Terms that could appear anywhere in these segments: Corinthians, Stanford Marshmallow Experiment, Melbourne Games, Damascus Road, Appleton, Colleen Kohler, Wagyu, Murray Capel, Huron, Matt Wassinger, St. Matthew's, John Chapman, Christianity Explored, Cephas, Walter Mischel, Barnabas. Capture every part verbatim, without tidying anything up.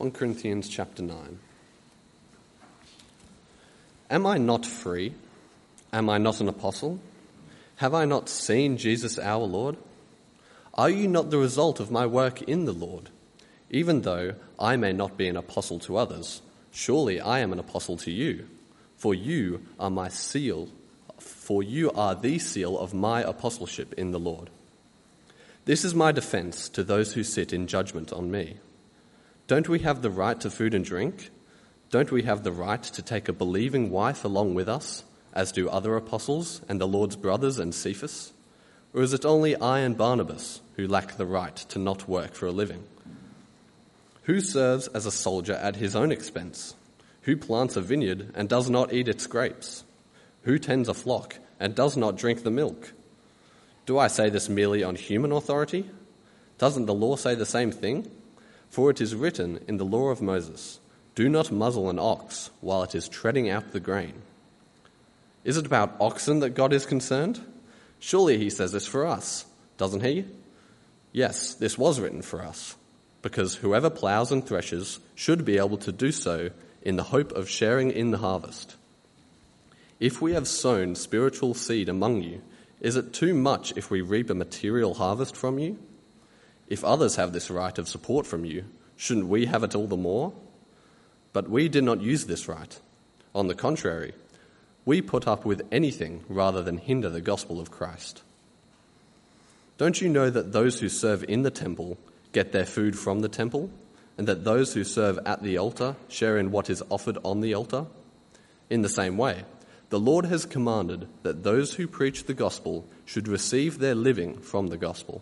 First Corinthians chapter nine. Am I not free? Am I not an apostle? Have I not seen Jesus our Lord? Are you not the result of my work in the Lord? Even though I may not be an apostle to others, surely I am an apostle to you, for you are my seal, for you are the seal of my apostleship in the Lord. This is my defense to those who sit in judgment on me. Don't we have the right to food and drink? Don't we have the right to take a believing wife along with us, as do other apostles and the Lord's brothers and Cephas? Or is it only I and Barnabas who lack the right to not work for a living? Who serves as a soldier at his own expense? Who plants a vineyard and does not eat its grapes? Who tends a flock and does not drink the milk? Do I say this merely on human authority? Doesn't the law say the same thing? For it is written in the law of Moses, do not muzzle an ox while it is treading out the grain. Is it about oxen that God is concerned? Surely he says this for us, doesn't he? Yes, this was written for us, because whoever ploughs and threshes should be able to do so in the hope of sharing in the harvest. If we have sown spiritual seed among you, is it too much if we reap a material harvest from you? If others have this right of support from you, shouldn't we have it all the more? But we did not use this right. On the contrary, we put up with anything rather than hinder the gospel of Christ. Don't you know that those who serve in the temple get their food from the temple, and that those who serve at the altar share in what is offered on the altar? In the same way, the Lord has commanded that those who preach the gospel should receive their living from the gospel.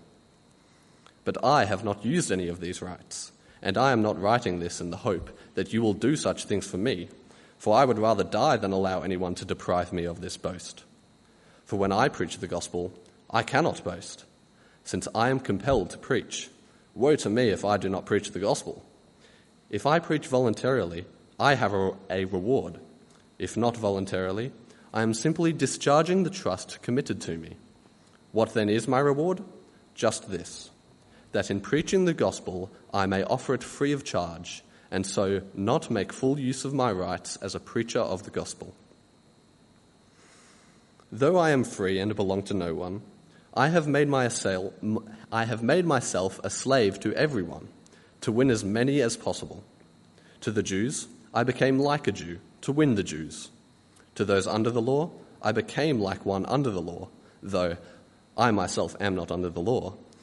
But I have not used any of these rights, and I am not writing this in the hope that you will do such things for me, for I would rather die than allow anyone to deprive me of this boast. For when I preach the gospel, I cannot boast, since I am compelled to preach. Woe to me if I do not preach the gospel. If I preach voluntarily, I have a, a reward. If not voluntarily, I am simply discharging the trust committed to me. What then is my reward? Just this, that in preaching the gospel I may offer it free of charge, and so not make full use of my rights as a preacher of the gospel. Though I am free and belong to no one, I have made my assail, I have made myself a slave to everyone, to win as many as possible. To the Jews, I became like a Jew, to win the Jews. To those under the law, I became like one under the law, though I myself am not under the law,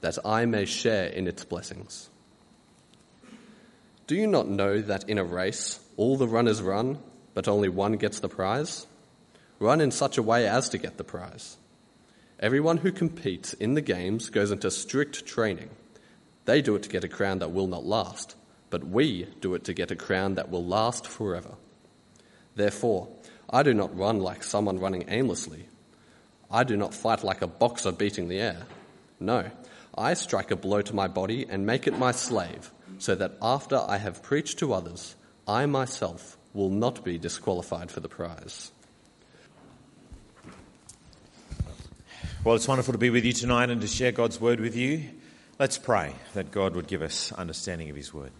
that I may share in its blessings. Do you not know that in a race all the runners run, but only one gets the prize? Run in such a way as to get the prize. Everyone who competes in the games goes into strict training. They do it to get a crown that will not last, but we do it to get a crown that will last forever. Therefore, I do not run like someone running aimlessly. I do not fight like a boxer beating the air. No, I strike a blow to my body and make it my slave, so that after I have preached to others, I myself will not be disqualified for the prize. Well, it's wonderful to be with you tonight and to share God's word with you. Let's pray that God would give us understanding of his word.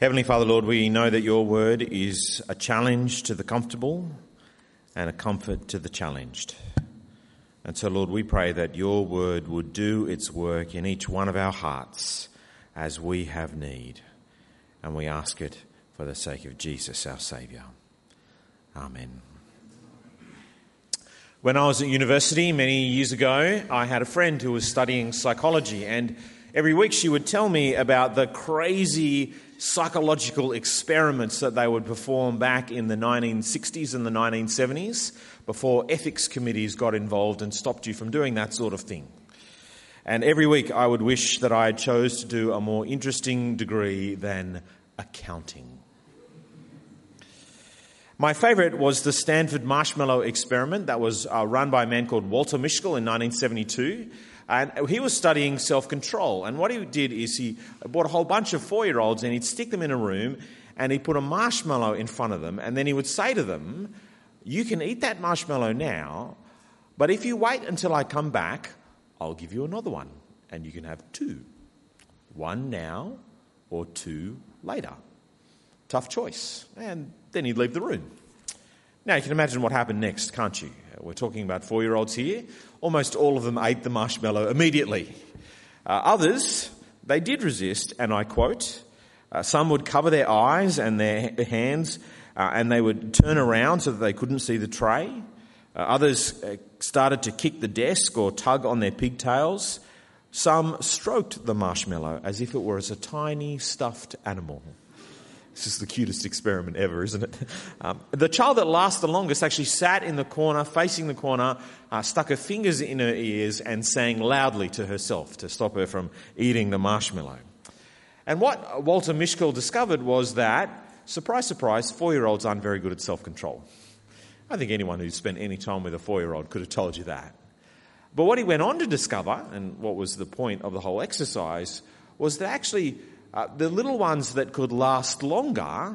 Heavenly Father, Lord, we know that your word is a challenge to the comfortable and a comfort to the challenged. And so, Lord, we pray that your word would do its work in each one of our hearts as we have need. And we ask it for the sake of Jesus, our Saviour. Amen. When I was at university many years ago, I had a friend who was studying psychology, and every week she would tell me about the crazy psychological experiments that they would perform back in the nineteen sixties and the nineteen seventies before ethics committees got involved and stopped you from doing that sort of thing. And every week I would wish that I chose to do a more interesting degree than accounting. My favourite was the Stanford Marshmallow Experiment that was uh, run by a man called Walter Mischel in nineteen seventy-two. And he was studying self-control. And what he did is he bought a whole bunch of four-year-olds and he'd stick them in a room and he'd put a marshmallow in front of them. And then he would say to them, you can eat that marshmallow now, but if you wait until I come back, I'll give you another one. And you can have two. One now or two later. Tough choice. And then he'd leave the room. Now you can imagine what happened next, can't you? We're talking about four-year-olds here. Almost all of them ate the marshmallow immediately. Uh, others, they did resist, and I quote, uh, some would cover their eyes and their hands uh, and they would turn around so that they couldn't see the tray. Uh, others uh, started to kick the desk or tug on their pigtails. Some stroked the marshmallow as if it were as a tiny stuffed animal. This is the cutest experiment ever, isn't it? Um, the child that lasted the longest actually sat in the corner, facing the corner, uh, stuck her fingers in her ears and sang loudly to herself to stop her from eating the marshmallow. And what Walter Mischel discovered was that, surprise, surprise, four-year-olds aren't very good at self-control. I think anyone who's spent any time with a four-year-old could have told you that. But what he went on to discover, and what was the point of the whole exercise, was that actually Uh, the little ones that could last longer,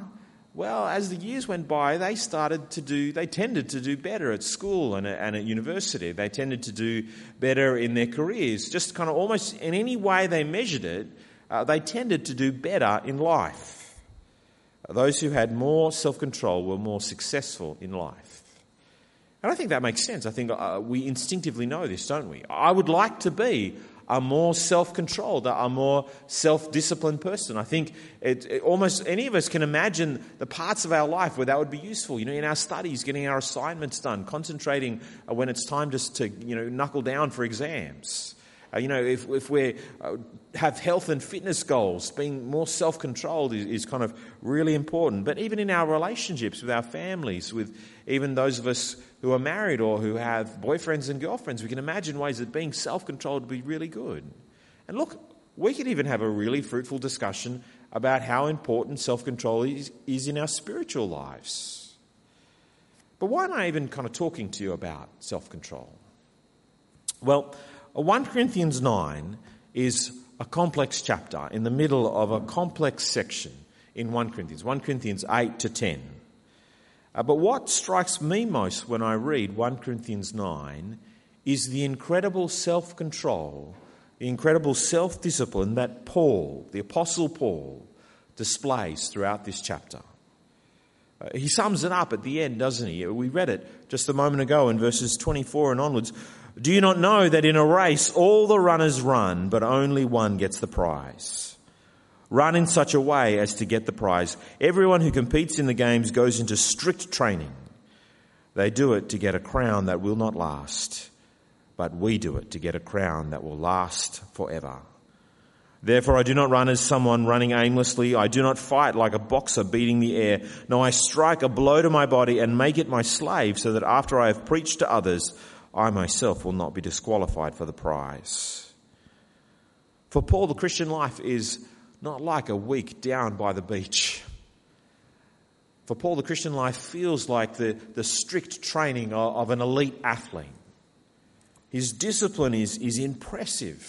well, as the years went by, they started to do, they tended to do better at school and, and at university. They tended to do better in their careers. Just kind of almost in any way they measured it, uh, they tended to do better in life. Those who had more self-control were more successful in life. And I think that makes sense. I think uh, we instinctively know this, don't we? I would like to be a more self-controlled, a more self-disciplined person. I think it, it, almost any of us can imagine the parts of our life where that would be useful. You know, in our studies, getting our assignments done, concentrating when it's time just to, you know, knuckle down for exams. Uh, you know, if, if we uh, have health and fitness goals, being more self-controlled is, is kind of really important. But even in our relationships with our families, with even those of us who are married or who have boyfriends and girlfriends, we can imagine ways that being self-controlled would be really good. And look, we could even have a really fruitful discussion about how important self-control is, is in our spiritual lives. But why am I even kind of talking to you about self-control? Well, First Corinthians nine is a complex chapter in the middle of a complex section in First Corinthians, First Corinthians eight to ten. Uh, but what strikes me most when I read First Corinthians nine is the incredible self-control, the incredible self-discipline that Paul, the Apostle Paul, displays throughout this chapter. Uh, he sums it up at the end, doesn't he? We read it just a moment ago in verses twenty-four and onwards. Do you not know that in a race all the runners run, but only one gets the prize? Run in such a way as to get the prize. Everyone who competes in the games goes into strict training. They do it to get a crown that will not last, but we do it to get a crown that will last forever. Therefore, I do not run as someone running aimlessly. I do not fight like a boxer beating the air. No, I strike a blow to my body and make it my slave so that after I have preached to others, I myself will not be disqualified for the prize. For Paul, the Christian life is not like a week down by the beach. For Paul, the Christian life feels like the, the strict training of, of an elite athlete. His discipline is, is impressive.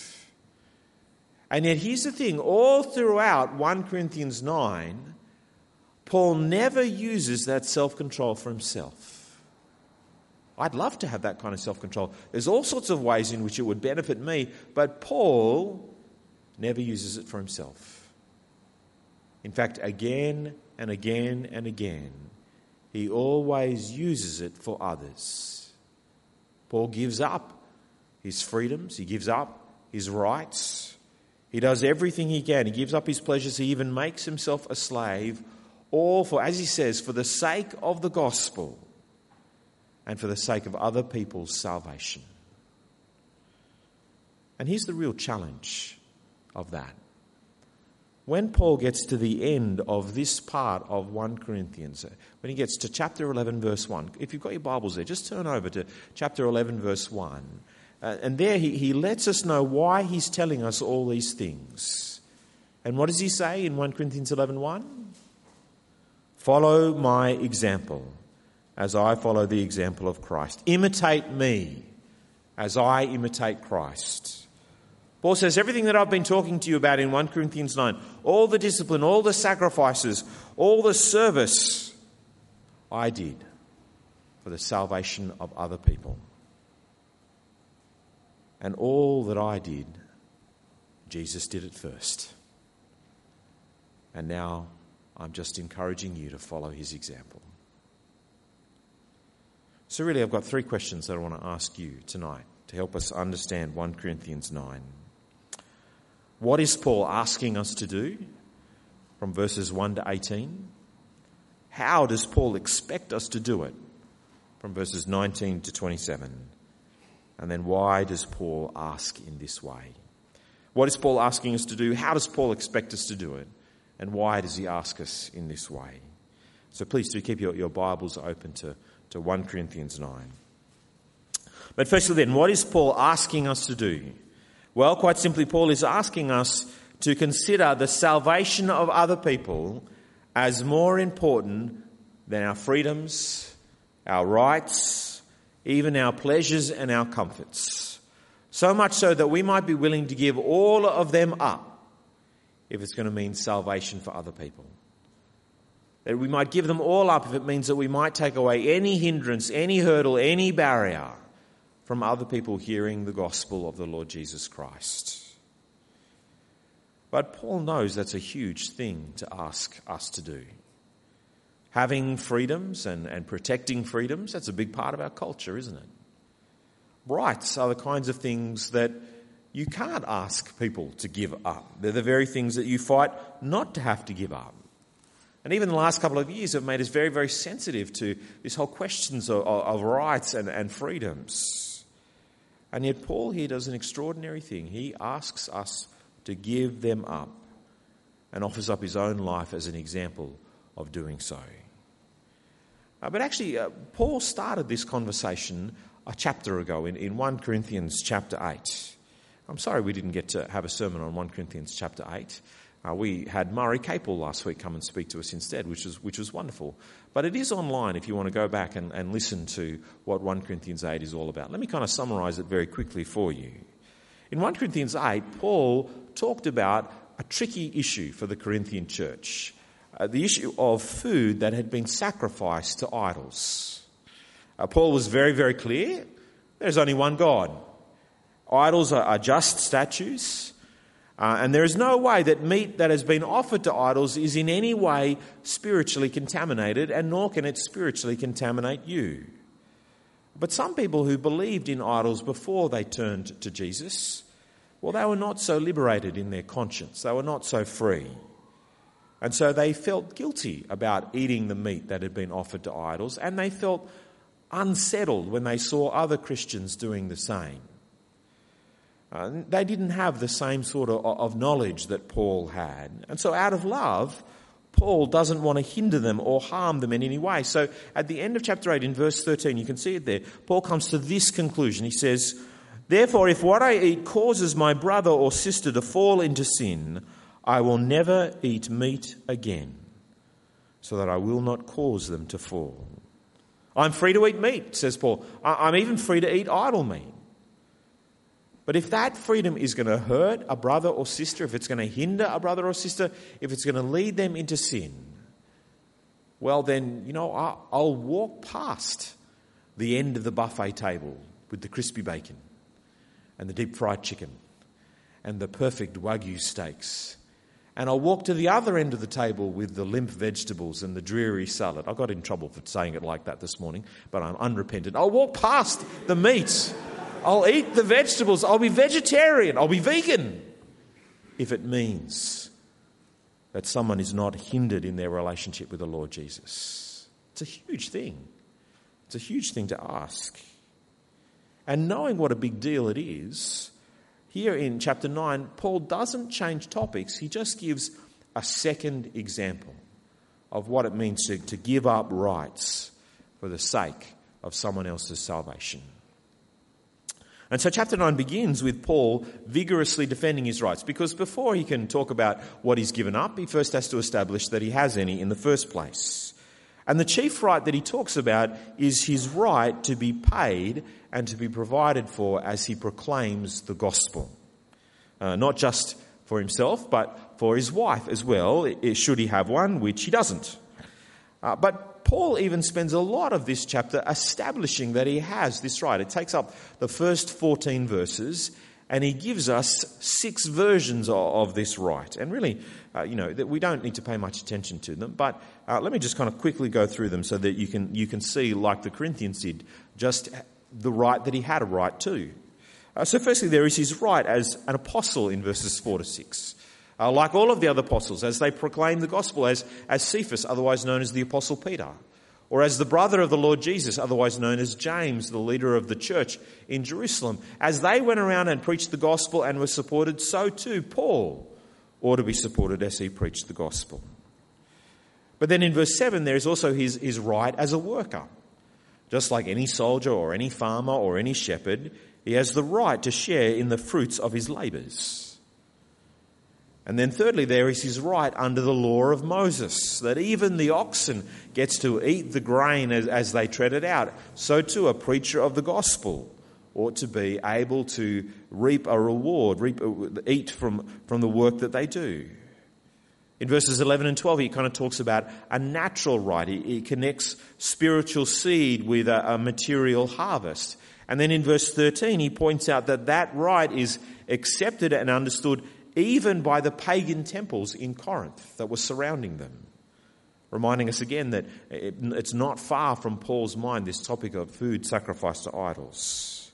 And yet here's the thing, all throughout First Corinthians nine, Paul never uses that self-control for himself. I'd love to have that kind of self-control. There's all sorts of ways in which it would benefit me, but Paul never uses it for himself. In fact, again and again and again, he always uses it for others. Paul gives up his freedoms. He gives up his rights. He does everything he can. He gives up his pleasures. He even makes himself a slave, all for, as he says, for the sake of the gospel and for the sake of other people's salvation. And here's the real challenge of that. When Paul gets to the end of this part of First Corinthians, when he gets to chapter eleven, verse one, if you've got your Bibles there, just turn over to chapter eleven, verse one. Uh, and there he, he lets us know why he's telling us all these things. And what does he say in First Corinthians eleven, one? Follow my example, as I follow the example of Christ. Imitate me as I imitate Christ. Paul says, everything that I've been talking to you about in First Corinthians nine, all the discipline, all the sacrifices, all the service, I did for the salvation of other people. And all that I did, Jesus did it first. And now I'm just encouraging you to follow his example. So really, I've got three questions that I want to ask you tonight to help us understand First Corinthians nine. What is Paul asking us to do from verses one to eighteen? How does Paul expect us to do it from verses nineteen to twenty-seven? And then why does Paul ask in this way? What is Paul asking us to do? How does Paul expect us to do it? And why does he ask us in this way? So please do keep your, your Bibles open to, to First Corinthians nine. But firstly then, what is Paul asking us to do? Well, quite simply, Paul is asking us to consider the salvation of other people as more important than our freedoms, our rights, even our pleasures and our comforts. So much so that we might be willing to give all of them up if it's going to mean salvation for other people. That we might give them all up if it means that we might take away any hindrance, any hurdle, any barrier from other people hearing the gospel of the Lord Jesus Christ. But Paul knows that's a huge thing to ask us to do. Having freedoms and, and protecting freedoms, that's a big part of our culture, isn't it? Rights are the kinds of things that you can't ask people to give up. They're the very things that you fight not to have to give up. And even the last couple of years have made us very, very sensitive to this whole questions of, of rights and, and freedoms. And yet Paul here does an extraordinary thing. He asks us to give them up and offers up his own life as an example of doing so. Uh, but actually, uh, Paul started this conversation a chapter ago in, in First Corinthians chapter eight. I'm sorry we didn't get to have a sermon on First Corinthians chapter eight. Uh, we had Murray Capel last week come and speak to us instead, which was, which was wonderful. But it is online if you want to go back and, and listen to what First Corinthians eight is all about. Let me kind of summarise it very quickly for you. In First Corinthians eight, Paul talked about a tricky issue for the Corinthian church, uh, the issue of food that had been sacrificed to idols. Uh, Paul was very, very clear. There's only one God. Idols are just statues, uh, and there is no way that meat that has been offered to idols is in any way spiritually contaminated, and nor can it spiritually contaminate you. But some people who believed in idols before they turned to Jesus, well, they were not so liberated in their conscience. They were not so free. And so they felt guilty about eating the meat that had been offered to idols, and they felt unsettled when they saw other Christians doing the same. Uh, they didn't have the same sort of, of knowledge that Paul had. And so out of love, Paul doesn't want to hinder them or harm them in any way. So at the end of chapter eight, in verse thirteen, you can see it there, Paul comes to this conclusion. He says, "Therefore, if what I eat causes my brother or sister to fall into sin, I will never eat meat again, so that I will not cause them to fall. I'm free to eat meat," says Paul. I- I'm even free to eat idol meat. But if that freedom is going to hurt a brother or sister, if it's going to hinder a brother or sister, if it's going to lead them into sin, well then, you know, I'll walk past the end of the buffet table with the crispy bacon and the deep fried chicken and the perfect Wagyu steaks. And I'll walk to the other end of the table with the limp vegetables and the dreary salad. I got in trouble for saying it like that this morning, but I'm unrepentant. I'll walk past the meat. I'll eat the vegetables, I'll be vegetarian, I'll be vegan, if it means that someone is not hindered in their relationship with the Lord Jesus. It's a huge thing. It's a huge thing to ask. And knowing what a big deal it is, here in chapter nine, Paul doesn't change topics. He just gives a second example of what it means to, to give up rights for the sake of someone else's salvation. And so chapter nine begins with Paul vigorously defending his rights, because before he can talk about what he's given up, he first has to establish that he has any in the first place. And the chief right that he talks about is his right to be paid and to be provided for as he proclaims the gospel. Uh, not just for himself, but for his wife as well, should he have one, which he doesn't. Uh, but Paul even spends a lot of this chapter establishing that he has this right. It takes up the first fourteen verses, and he gives us six versions of this right. And really, uh, you know, that we don't need to pay much attention to them. But uh, let me just kind of quickly go through them so that you can you can see, like the Corinthians did, just the right that he had a right to. Uh, so firstly, there is his right as an apostle in verses four to six. Uh, like all of the other apostles, as they proclaim the gospel, as, as Cephas, otherwise known as the Apostle Peter, or as the brother of the Lord Jesus, otherwise known as James, the leader of the church in Jerusalem. As they went around and preached the gospel and were supported, so too Paul ought to be supported as he preached the gospel. But then in verse seven, there is also his, his right as a worker. Just like any soldier or any farmer or any shepherd, he has the right to share in the fruits of his labours. And then thirdly, there is his right under the law of Moses, that even the oxen gets to eat the grain as, as they tread it out. So too a preacher of the gospel ought to be able to reap a reward, reap, eat from, from the work that they do. In verses eleven and twelve, he kind of talks about a natural right. He, he connects spiritual seed with a, a material harvest. And then in verse thirteen, he points out that that right is accepted and understood even by the pagan temples in Corinth that were surrounding them, reminding us again that it, it's not far from Paul's mind, this topic of food sacrificed to idols.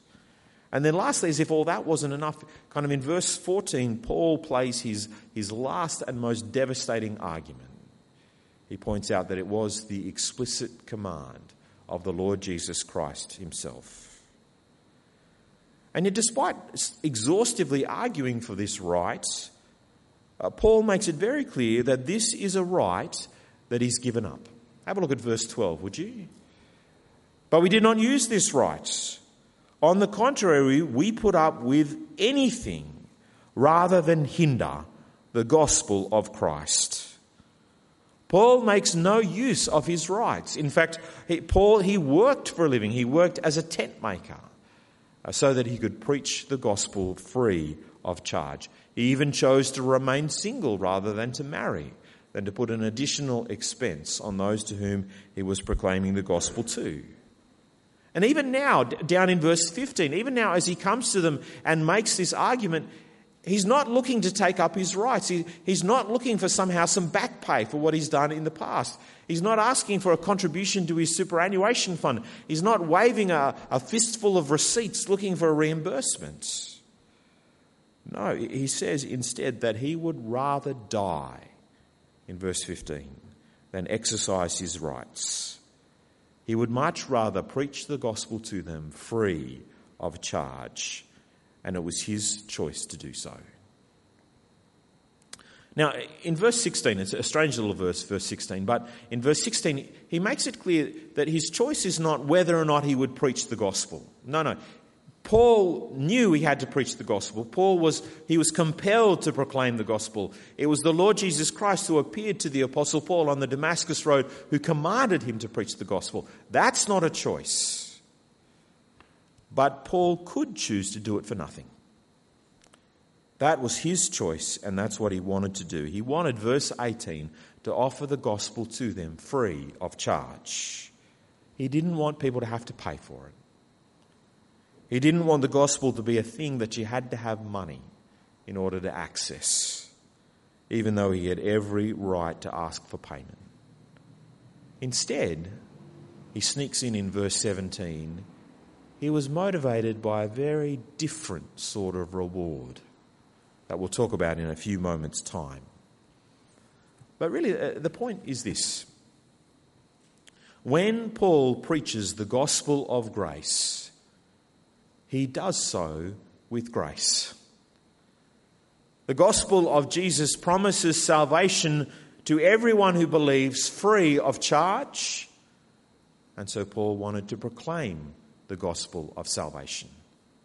And then lastly, as if all that wasn't enough, kind of in verse fourteen, Paul plays his, his last and most devastating argument. He points out that it was the explicit command of the Lord Jesus Christ himself. And yet despite exhaustively arguing for this right, uh, Paul makes it very clear that this is a right that is given up. Have a look at verse twelve, would you? But we did not use this right. On the contrary, we put up with anything rather than hinder the gospel of Christ. Paul makes no use of his rights. In fact, he, Paul, he worked for a living. He worked as a tent maker uh, so that he could preach the gospel free of charge. He even chose to remain single rather than to marry, than to put an additional expense on those to whom he was proclaiming the gospel to. And even now, down in verse fifteen, even now as he comes to them and makes this argument, he's not looking to take up his rights. He, he's not looking for somehow some back pay for what he's done in the past. He's not asking for a contribution to his superannuation fund. He's not waving a, a fistful of receipts looking for a reimbursement. No, he says instead that he would rather die, in verse fifteen, than exercise his rights. He would much rather preach the gospel to them free of charge, and it was his choice to do so. Now, in verse sixteen, it's a strange little verse, verse sixteen, but in verse sixteen, he makes it clear that his choice is not whether or not he would preach the gospel. No, no. Paul knew he had to preach the gospel. Paul was, he was compelled to proclaim the gospel. It was the Lord Jesus Christ who appeared to the Apostle Paul on the Damascus Road who commanded him to preach the gospel. That's not a choice. But Paul could choose to do it for nothing. That was his choice, and that's what he wanted to do. He wanted, verse eighteen, to offer the gospel to them free of charge. He didn't want people to have to pay for it. He didn't want the gospel to be a thing that you had to have money in order to access, even though he had every right to ask for payment. Instead, he sneaks in in verse seventeen, he was motivated by a very different sort of reward that we'll talk about in a few moments' time. But really, uh, the point is this. When Paul preaches the gospel of grace, he does so with grace. The gospel of Jesus promises salvation to everyone who believes free of charge. And so Paul wanted to proclaim the gospel of salvation,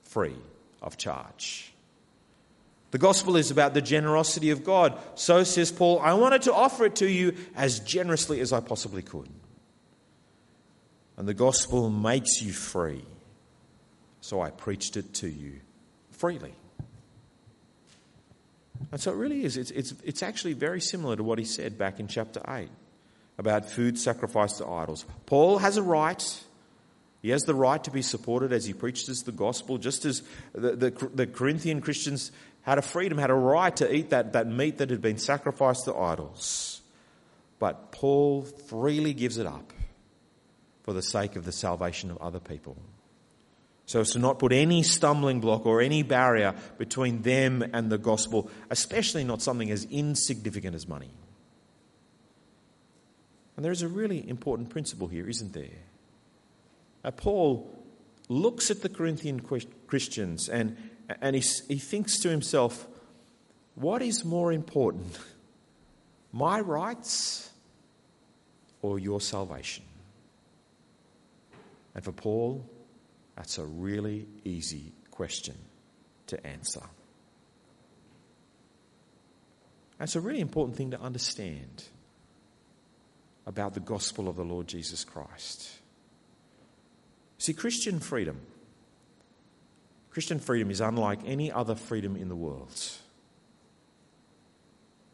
free of charge. The gospel is about the generosity of God. So says Paul, I wanted to offer it to you as generously as I possibly could. and the gospel makes you free. So I preached it to you freely. And so it really is. It's, it's, it's actually very similar to what he said back in chapter eight about food sacrificed to idols. Paul has a right. He has the right to be supported as he preaches the gospel, just as the, the, the Corinthian Christians had a freedom, had a right to eat that, that meat that had been sacrificed to idols. But Paul freely gives it up for the sake of the salvation of other people, so as to not put any stumbling block or any barrier between them and the gospel, especially not something as insignificant as money. And there is a really important principle here, isn't there? Uh, Paul looks at the Corinthian Christians and, and he, he thinks to himself, what is more important, my rights or your salvation? And for Paul, that's a really easy question to answer. That's a really important thing to understand about the gospel of the Lord Jesus Christ. See, Christian freedom, Christian freedom is unlike any other freedom in the world.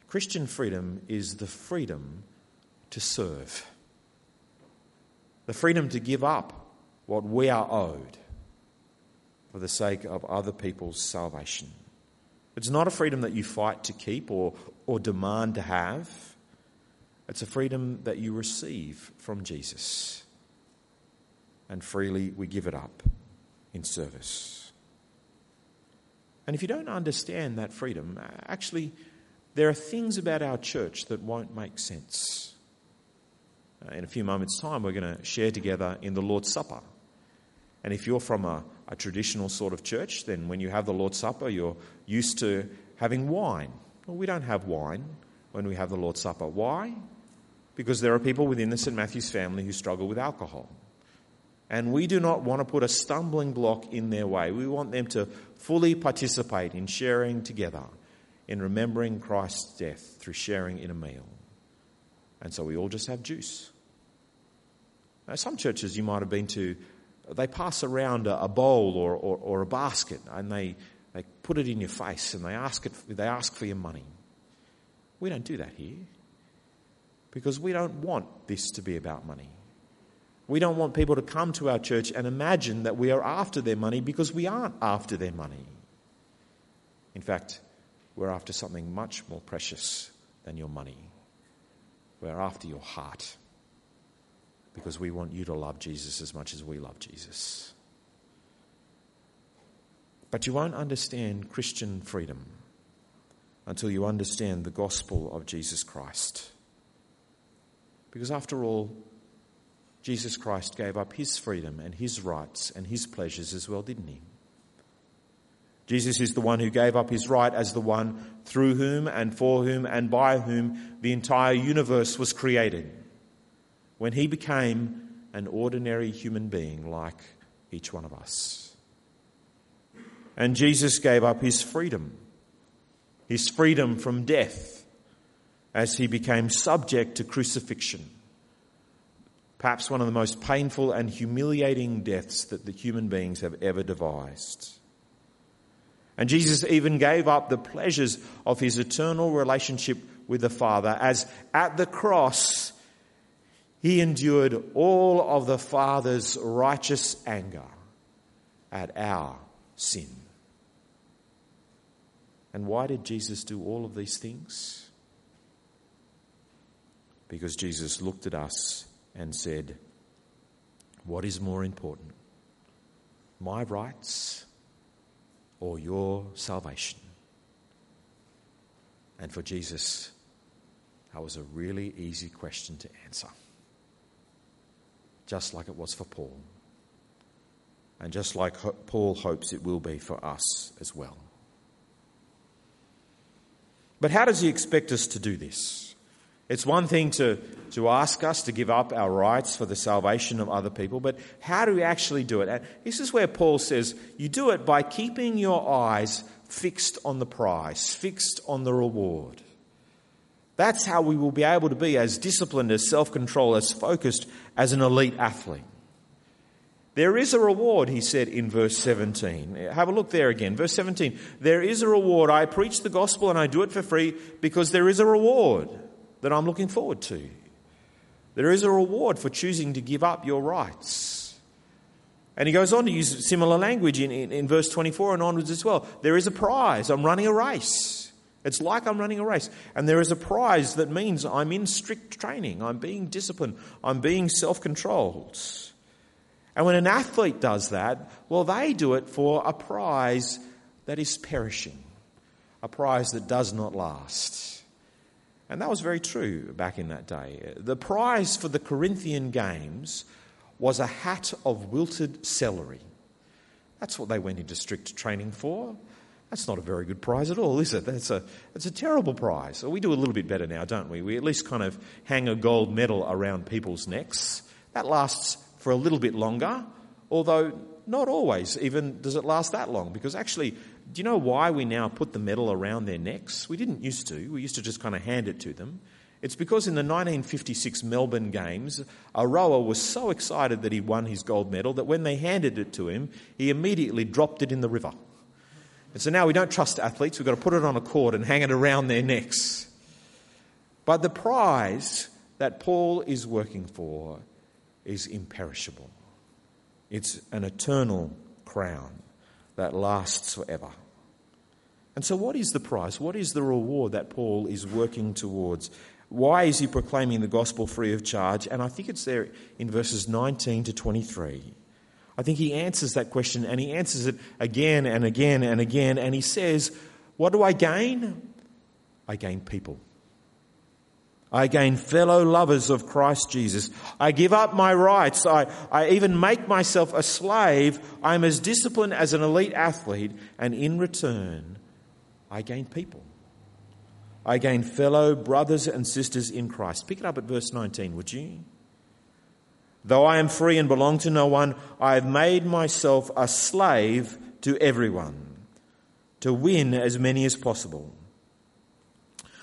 Christian freedom is the freedom to serve, the freedom to give up what we are owed for the sake of other people's salvation. It's not a freedom that you fight to keep or, or demand to have. It's a freedom that you receive from Jesus. And freely we give it up in service. And if you don't understand that freedom, actually, there are things about our church that won't make sense. In a few moments' time, we're going to share together in the Lord's Supper. And if you're from a, a traditional sort of church, then when you have the Lord's Supper, you're used to having wine. Well, we don't have wine when we have the Lord's Supper. Why? Because there are people within the Saint Matthew's family who struggle with alcohol. And we do not want to put a stumbling block in their way. We want them to fully participate in sharing together, in remembering Christ's death through sharing in a meal. And so we all just have juice. Now, some churches you might have been to, they pass around a, a bowl or, or, or a basket and they, they put it in your face and they ask it, they ask for your money. We don't do that here because we don't want this to be about money. We don't want people to come to our church and imagine that we are after their money, because we aren't after their money. In fact, we're after something much more precious than your money. We're after your heart, because we want you to love Jesus as much as we love Jesus. But you won't understand Christian freedom until you understand the gospel of Jesus Christ. Because after all, Jesus Christ gave up his freedom and his rights and his pleasures as well, didn't he? Jesus is the one who gave up his right as the one through whom and for whom and by whom the entire universe was created, when he became an ordinary human being like each one of us. And Jesus gave up his freedom, his freedom from death, as he became subject to crucifixion, perhaps one of the most painful and humiliating deaths that the human beings have ever devised. And Jesus even gave up the pleasures of his eternal relationship with the Father, as at the cross he endured all of the Father's righteous anger at our sin. And why did Jesus do all of these things? Because Jesus looked at us and said, what is more important, my rights or your salvation? And for Jesus, that was a really easy question to answer, just like it was for Paul, and just like Paul hopes it will be for us as well. But how does he expect us to do this? It's one thing to, to ask us to give up our rights for the salvation of other people, but how do we actually do it? And this is where Paul says, you do it by keeping your eyes fixed on the prize, fixed on the reward. That's how we will be able to be as disciplined, as self-controlled, as focused as an elite athlete. There is a reward, he said in verse seventeen. Have a look there again. Verse seventeen. There is a reward. I preach the gospel and I do it for free because there is a reward that I'm looking forward to. There is a reward for choosing to give up your rights. And he goes on to use similar language in, in, in verse twenty-four and onwards as well. There is a prize. I'm running a race. It's like I'm running a race. And there is a prize that means I'm in strict training. I'm being disciplined. I'm being self-controlled. And when an athlete does that, well, they do it for a prize that is perishing, a prize that does not last. And that was very true back in that day. The prize for the Corinthian Games was a hat of wilted celery. That's what they went into strict training for. That's not a very good prize at all, is it? That's a, that's a terrible prize. So we do a little bit better now, don't we? We at least kind of hang a gold medal around people's necks. That lasts for a little bit longer, although not always even does it last that long, because actually, do you know why we now put the medal around their necks? We didn't used to. We used to just kind of hand it to them. It's because in the nineteen fifty-six Melbourne Games, a rower was so excited that he won his gold medal that when they handed it to him, he immediately dropped it in the river. And so now we don't trust athletes. We've got to put it on a cord and hang it around their necks. But the prize that Paul is working for is imperishable. It's an eternal crown that lasts forever. And so what is the prize? What is the reward that Paul is working towards? Why is he proclaiming the gospel free of charge? And I think it's there in verses nineteen to twenty-three. I think he answers that question, and he answers it again and again and again, and he says, what do I gain? I gain people. I gain fellow lovers of Christ Jesus. I give up my rights. I, I even make myself a slave. I'm as disciplined as an elite athlete. And in return, I gain people. I gain fellow brothers and sisters in Christ. Pick it up at verse nineteen, would you? Though I am free and belong to no one, I have made myself a slave to everyone, to win as many as possible.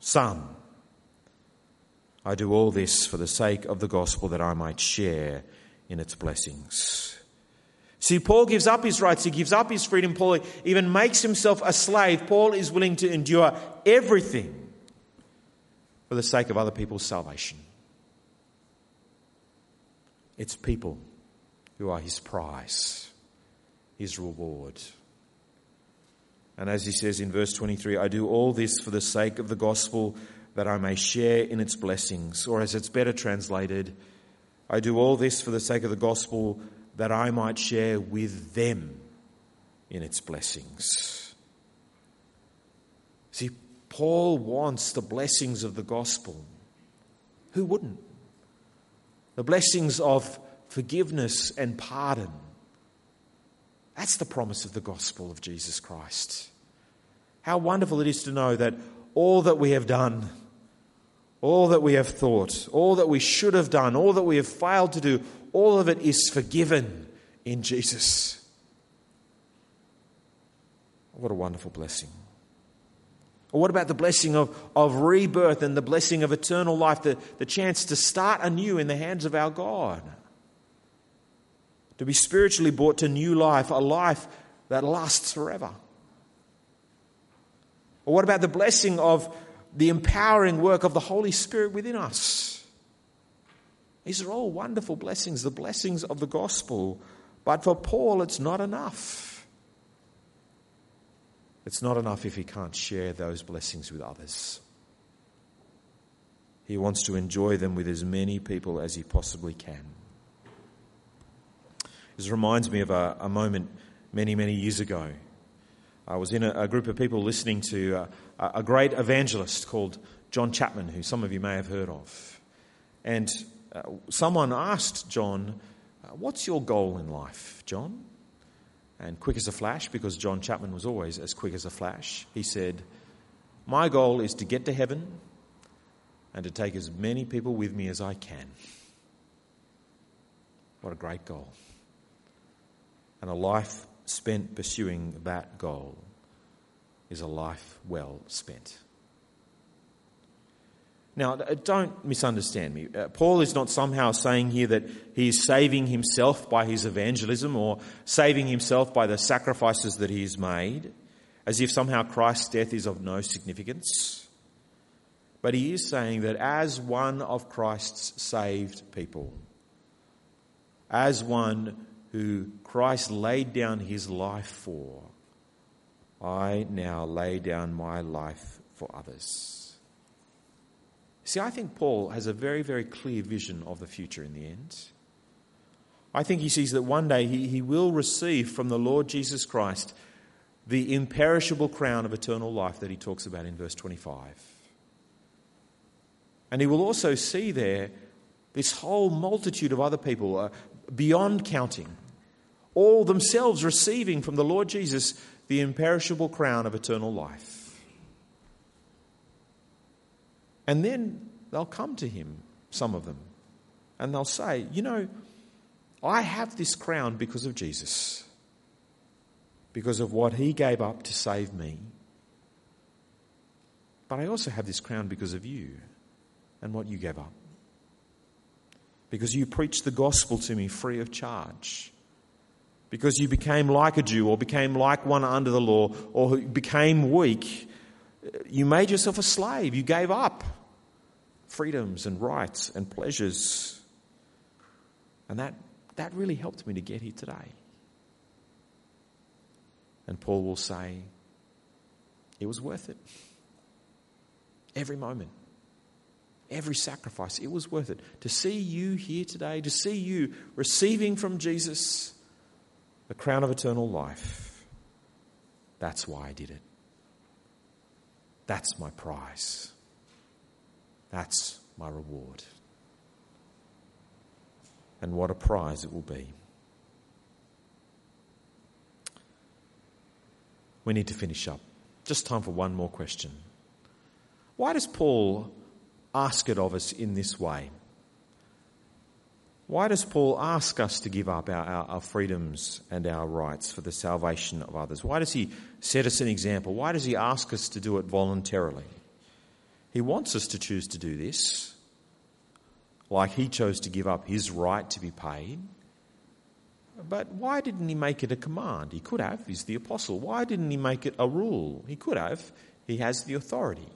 some. I do all this for the sake of the gospel, that I might share in its blessings. See, Paul gives up his rights. He gives up his freedom. Paul even makes himself a slave. Paul is willing to endure everything for the sake of other people's salvation. It's people who are his prize, his reward. And as he says in verse twenty-three, I do all this for the sake of the gospel, that I may share in its blessings. Or as it's better translated, I do all this for the sake of the gospel, that I might share with them in its blessings. See, Paul wants the blessings of the gospel. Who wouldn't? The blessings of forgiveness and pardon. That's the promise of the gospel of Jesus Christ. How wonderful it is to know that all that we have done, all that we have thought, all that we should have done, all that we have failed to do, all of it is forgiven in Jesus. What a wonderful blessing. Or what about the blessing of, of rebirth and the blessing of eternal life, the, the chance to start anew in the hands of our God? To be spiritually brought to new life, a life that lasts forever. Or what about the blessing of the empowering work of the Holy Spirit within us? These are all wonderful blessings, the blessings of the gospel. But for Paul, it's not enough. It's not enough if he can't share those blessings with others. He wants to enjoy them with as many people as he possibly can. This reminds me of a, a moment many, many years ago. I was in a, a group of people listening to a, a great evangelist called John Chapman, who some of you may have heard of. And uh, someone asked John, uh, what's your goal in life, John? And quick as a flash, because John Chapman was always as quick as a flash, he said, my goal is to get to heaven and to take as many people with me as I can. What a great goal. And a life spent pursuing that goal is a life well spent. Now, don't misunderstand me. Uh, Paul is not somehow saying here that he is saving himself by his evangelism or saving himself by the sacrifices that he has made, as if somehow Christ's death is of no significance. But he is saying that as one of Christ's saved people, as one who Christ laid down his life for, I now lay down my life for others. See, I think Paul has a very, very clear vision of the future in the end. I think he sees that one day he, he will receive from the Lord Jesus Christ the imperishable crown of eternal life that he talks about in verse twenty-five. And he will also see there this whole multitude of other people uh, beyond counting, all themselves receiving from the Lord Jesus the imperishable crown of eternal life. And then they'll come to him, some of them, and they'll say, you know, I have this crown because of Jesus, because of what he gave up to save me. But I also have this crown because of you and what you gave up, because you preached the gospel to me free of charge, because you became like a Jew or became like one under the law or became weak. You made yourself a slave. You gave up freedoms and rights and pleasures. And that, that really helped me to get here today. And Paul will say, it was worth it. Every moment, every sacrifice, it was worth it. To see you here today, to see you receiving from Jesus the crown of eternal life, that's why I did it. That's my prize. That's my reward. And what a prize it will be. We need to finish up. Just time for one more question. Why does Paul ask it of us in this way? Why does Paul ask us to give up our, our, our freedoms and our rights for the salvation of others? Why does he set us an example? Why does he ask us to do it voluntarily? He wants us to choose to do this, like he chose to give up his right to be paid. But why didn't he make it a command? He could have. He's the apostle. Why didn't he make it a rule? He could have. He has the authority.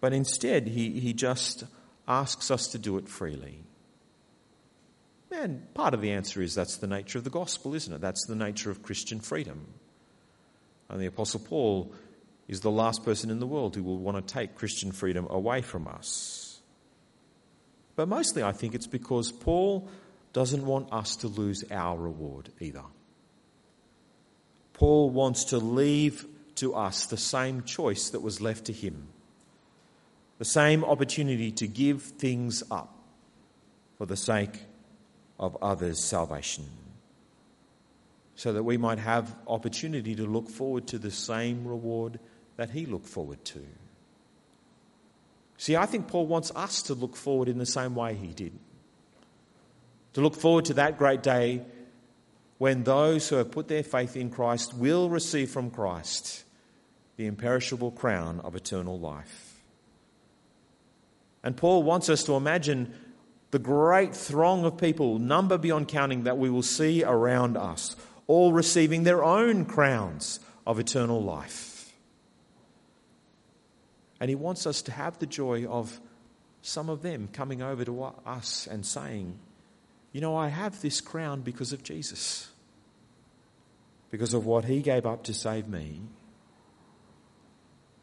But instead, he, he just asks us to do it freely. And part of the answer is that's the nature of the gospel, isn't it? That's the nature of Christian freedom. And the Apostle Paul is the last person in the world who will want to take Christian freedom away from us. But mostly I think it's because Paul doesn't want us to lose our reward either. Paul wants to leave to us the same choice that was left to him, the same opportunity to give things up for the sake of of others' salvation, so that we might have opportunity to look forward to the same reward that he looked forward to. See, I think Paul wants us to look forward in the same way he did, to look forward to that great day when those who have put their faith in Christ will receive from Christ the imperishable crown of eternal life. And Paul wants us to imagine the great throng of people, number beyond counting, that we will see around us, all receiving their own crowns of eternal life. And he wants us to have the joy of some of them coming over to us and saying, you know, I have this crown because of Jesus, because of what he gave up to save me.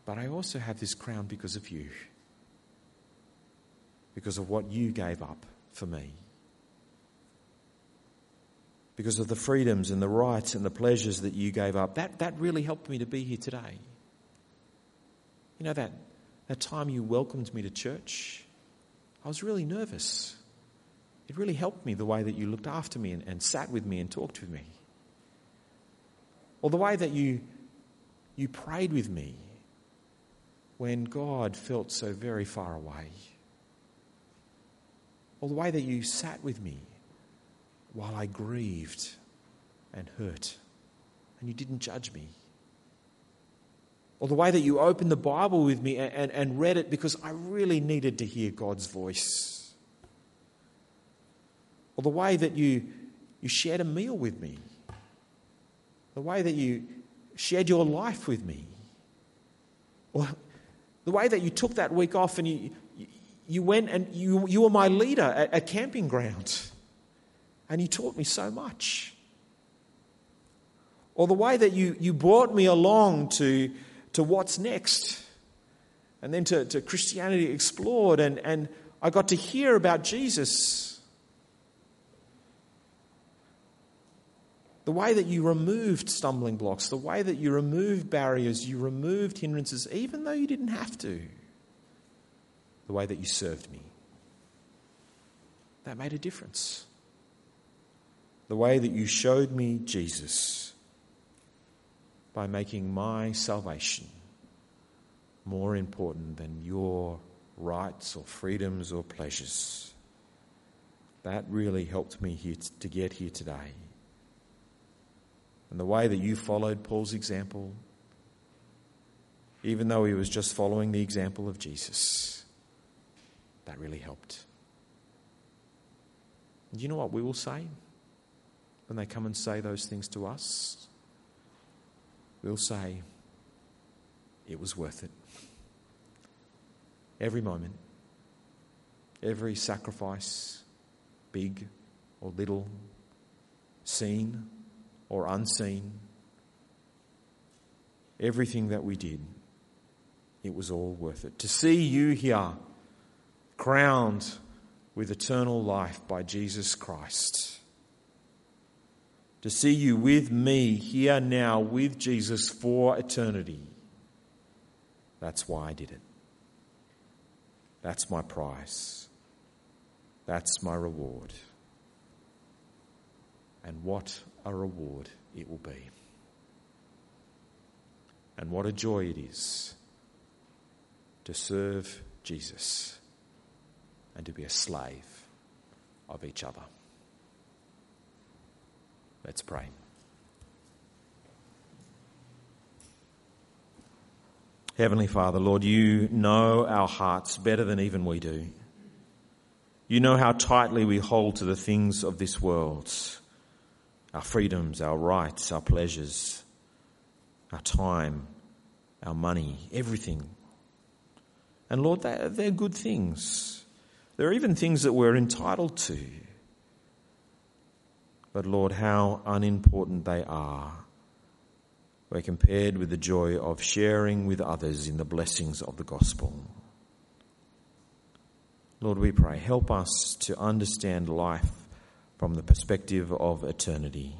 But I also have this crown because of you, because of what you gave up for me, because of the freedoms and the rights and the pleasures that you gave up. That that really helped me to be here today. You know, that, that time you welcomed me to church, I was really nervous. It really helped me the way that you looked after me and, and sat with me and talked with me. Or the way that you you prayed with me when God felt so very far away. Or the way that you sat with me while I grieved and hurt and you didn't judge me. Or the way that you opened the Bible with me and, and, and read it because I really needed to hear God's voice. Or the way that you, you shared a meal with me. The way that you shared your life with me. Or the way that you took that week off and you, you went and you, you were my leader at a camping ground. And you taught me so much. Or the way that you, you brought me along to... to what's next, and then to, to Christianity Explored, and, and I got to hear about Jesus. The way that you removed stumbling blocks, the way that you removed barriers, you removed hindrances, even though you didn't have to. The way that you served me. That made a difference. The way that you showed me Jesus. By making my salvation more important than your rights or freedoms or pleasures. That really helped me here t- to get here today. And the way that you followed Paul's example, even though he was just following the example of Jesus, that really helped. Do you know what we will say when they come and say those things to us? We'll say, it was worth it. Every moment, every sacrifice, big or little, seen or unseen, everything that we did, it was all worth it. To see you here, crowned with eternal life by Jesus Christ. To see you with me here now with Jesus for eternity. That's why I did it. That's my prize. That's my reward. And what a reward it will be. And what a joy it is to serve Jesus and to be a slave of each other. Let's pray. Heavenly Father, Lord, you know our hearts better than even we do. You know how tightly we hold to the things of this world, our freedoms, our rights, our pleasures, our time, our money, everything. And Lord, they're, they're good things. There are even things that we're entitled to. But Lord, how unimportant they are when compared with the joy of sharing with others in the blessings of the gospel. Lord, we pray, help us to understand life from the perspective of eternity.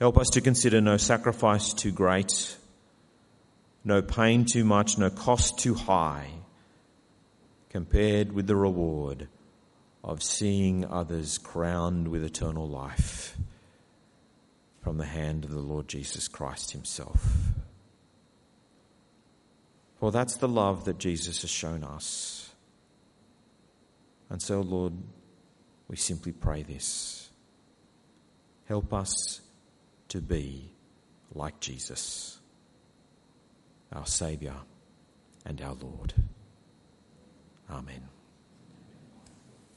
Help us to consider no sacrifice too great, no pain too much, no cost too high, compared with the reward of seeing others crowned with eternal life from the hand of the Lord Jesus Christ himself. For that's the love that Jesus has shown us. And so, Lord, we simply pray this. Help us to be like Jesus, our Saviour and our Lord. Amen.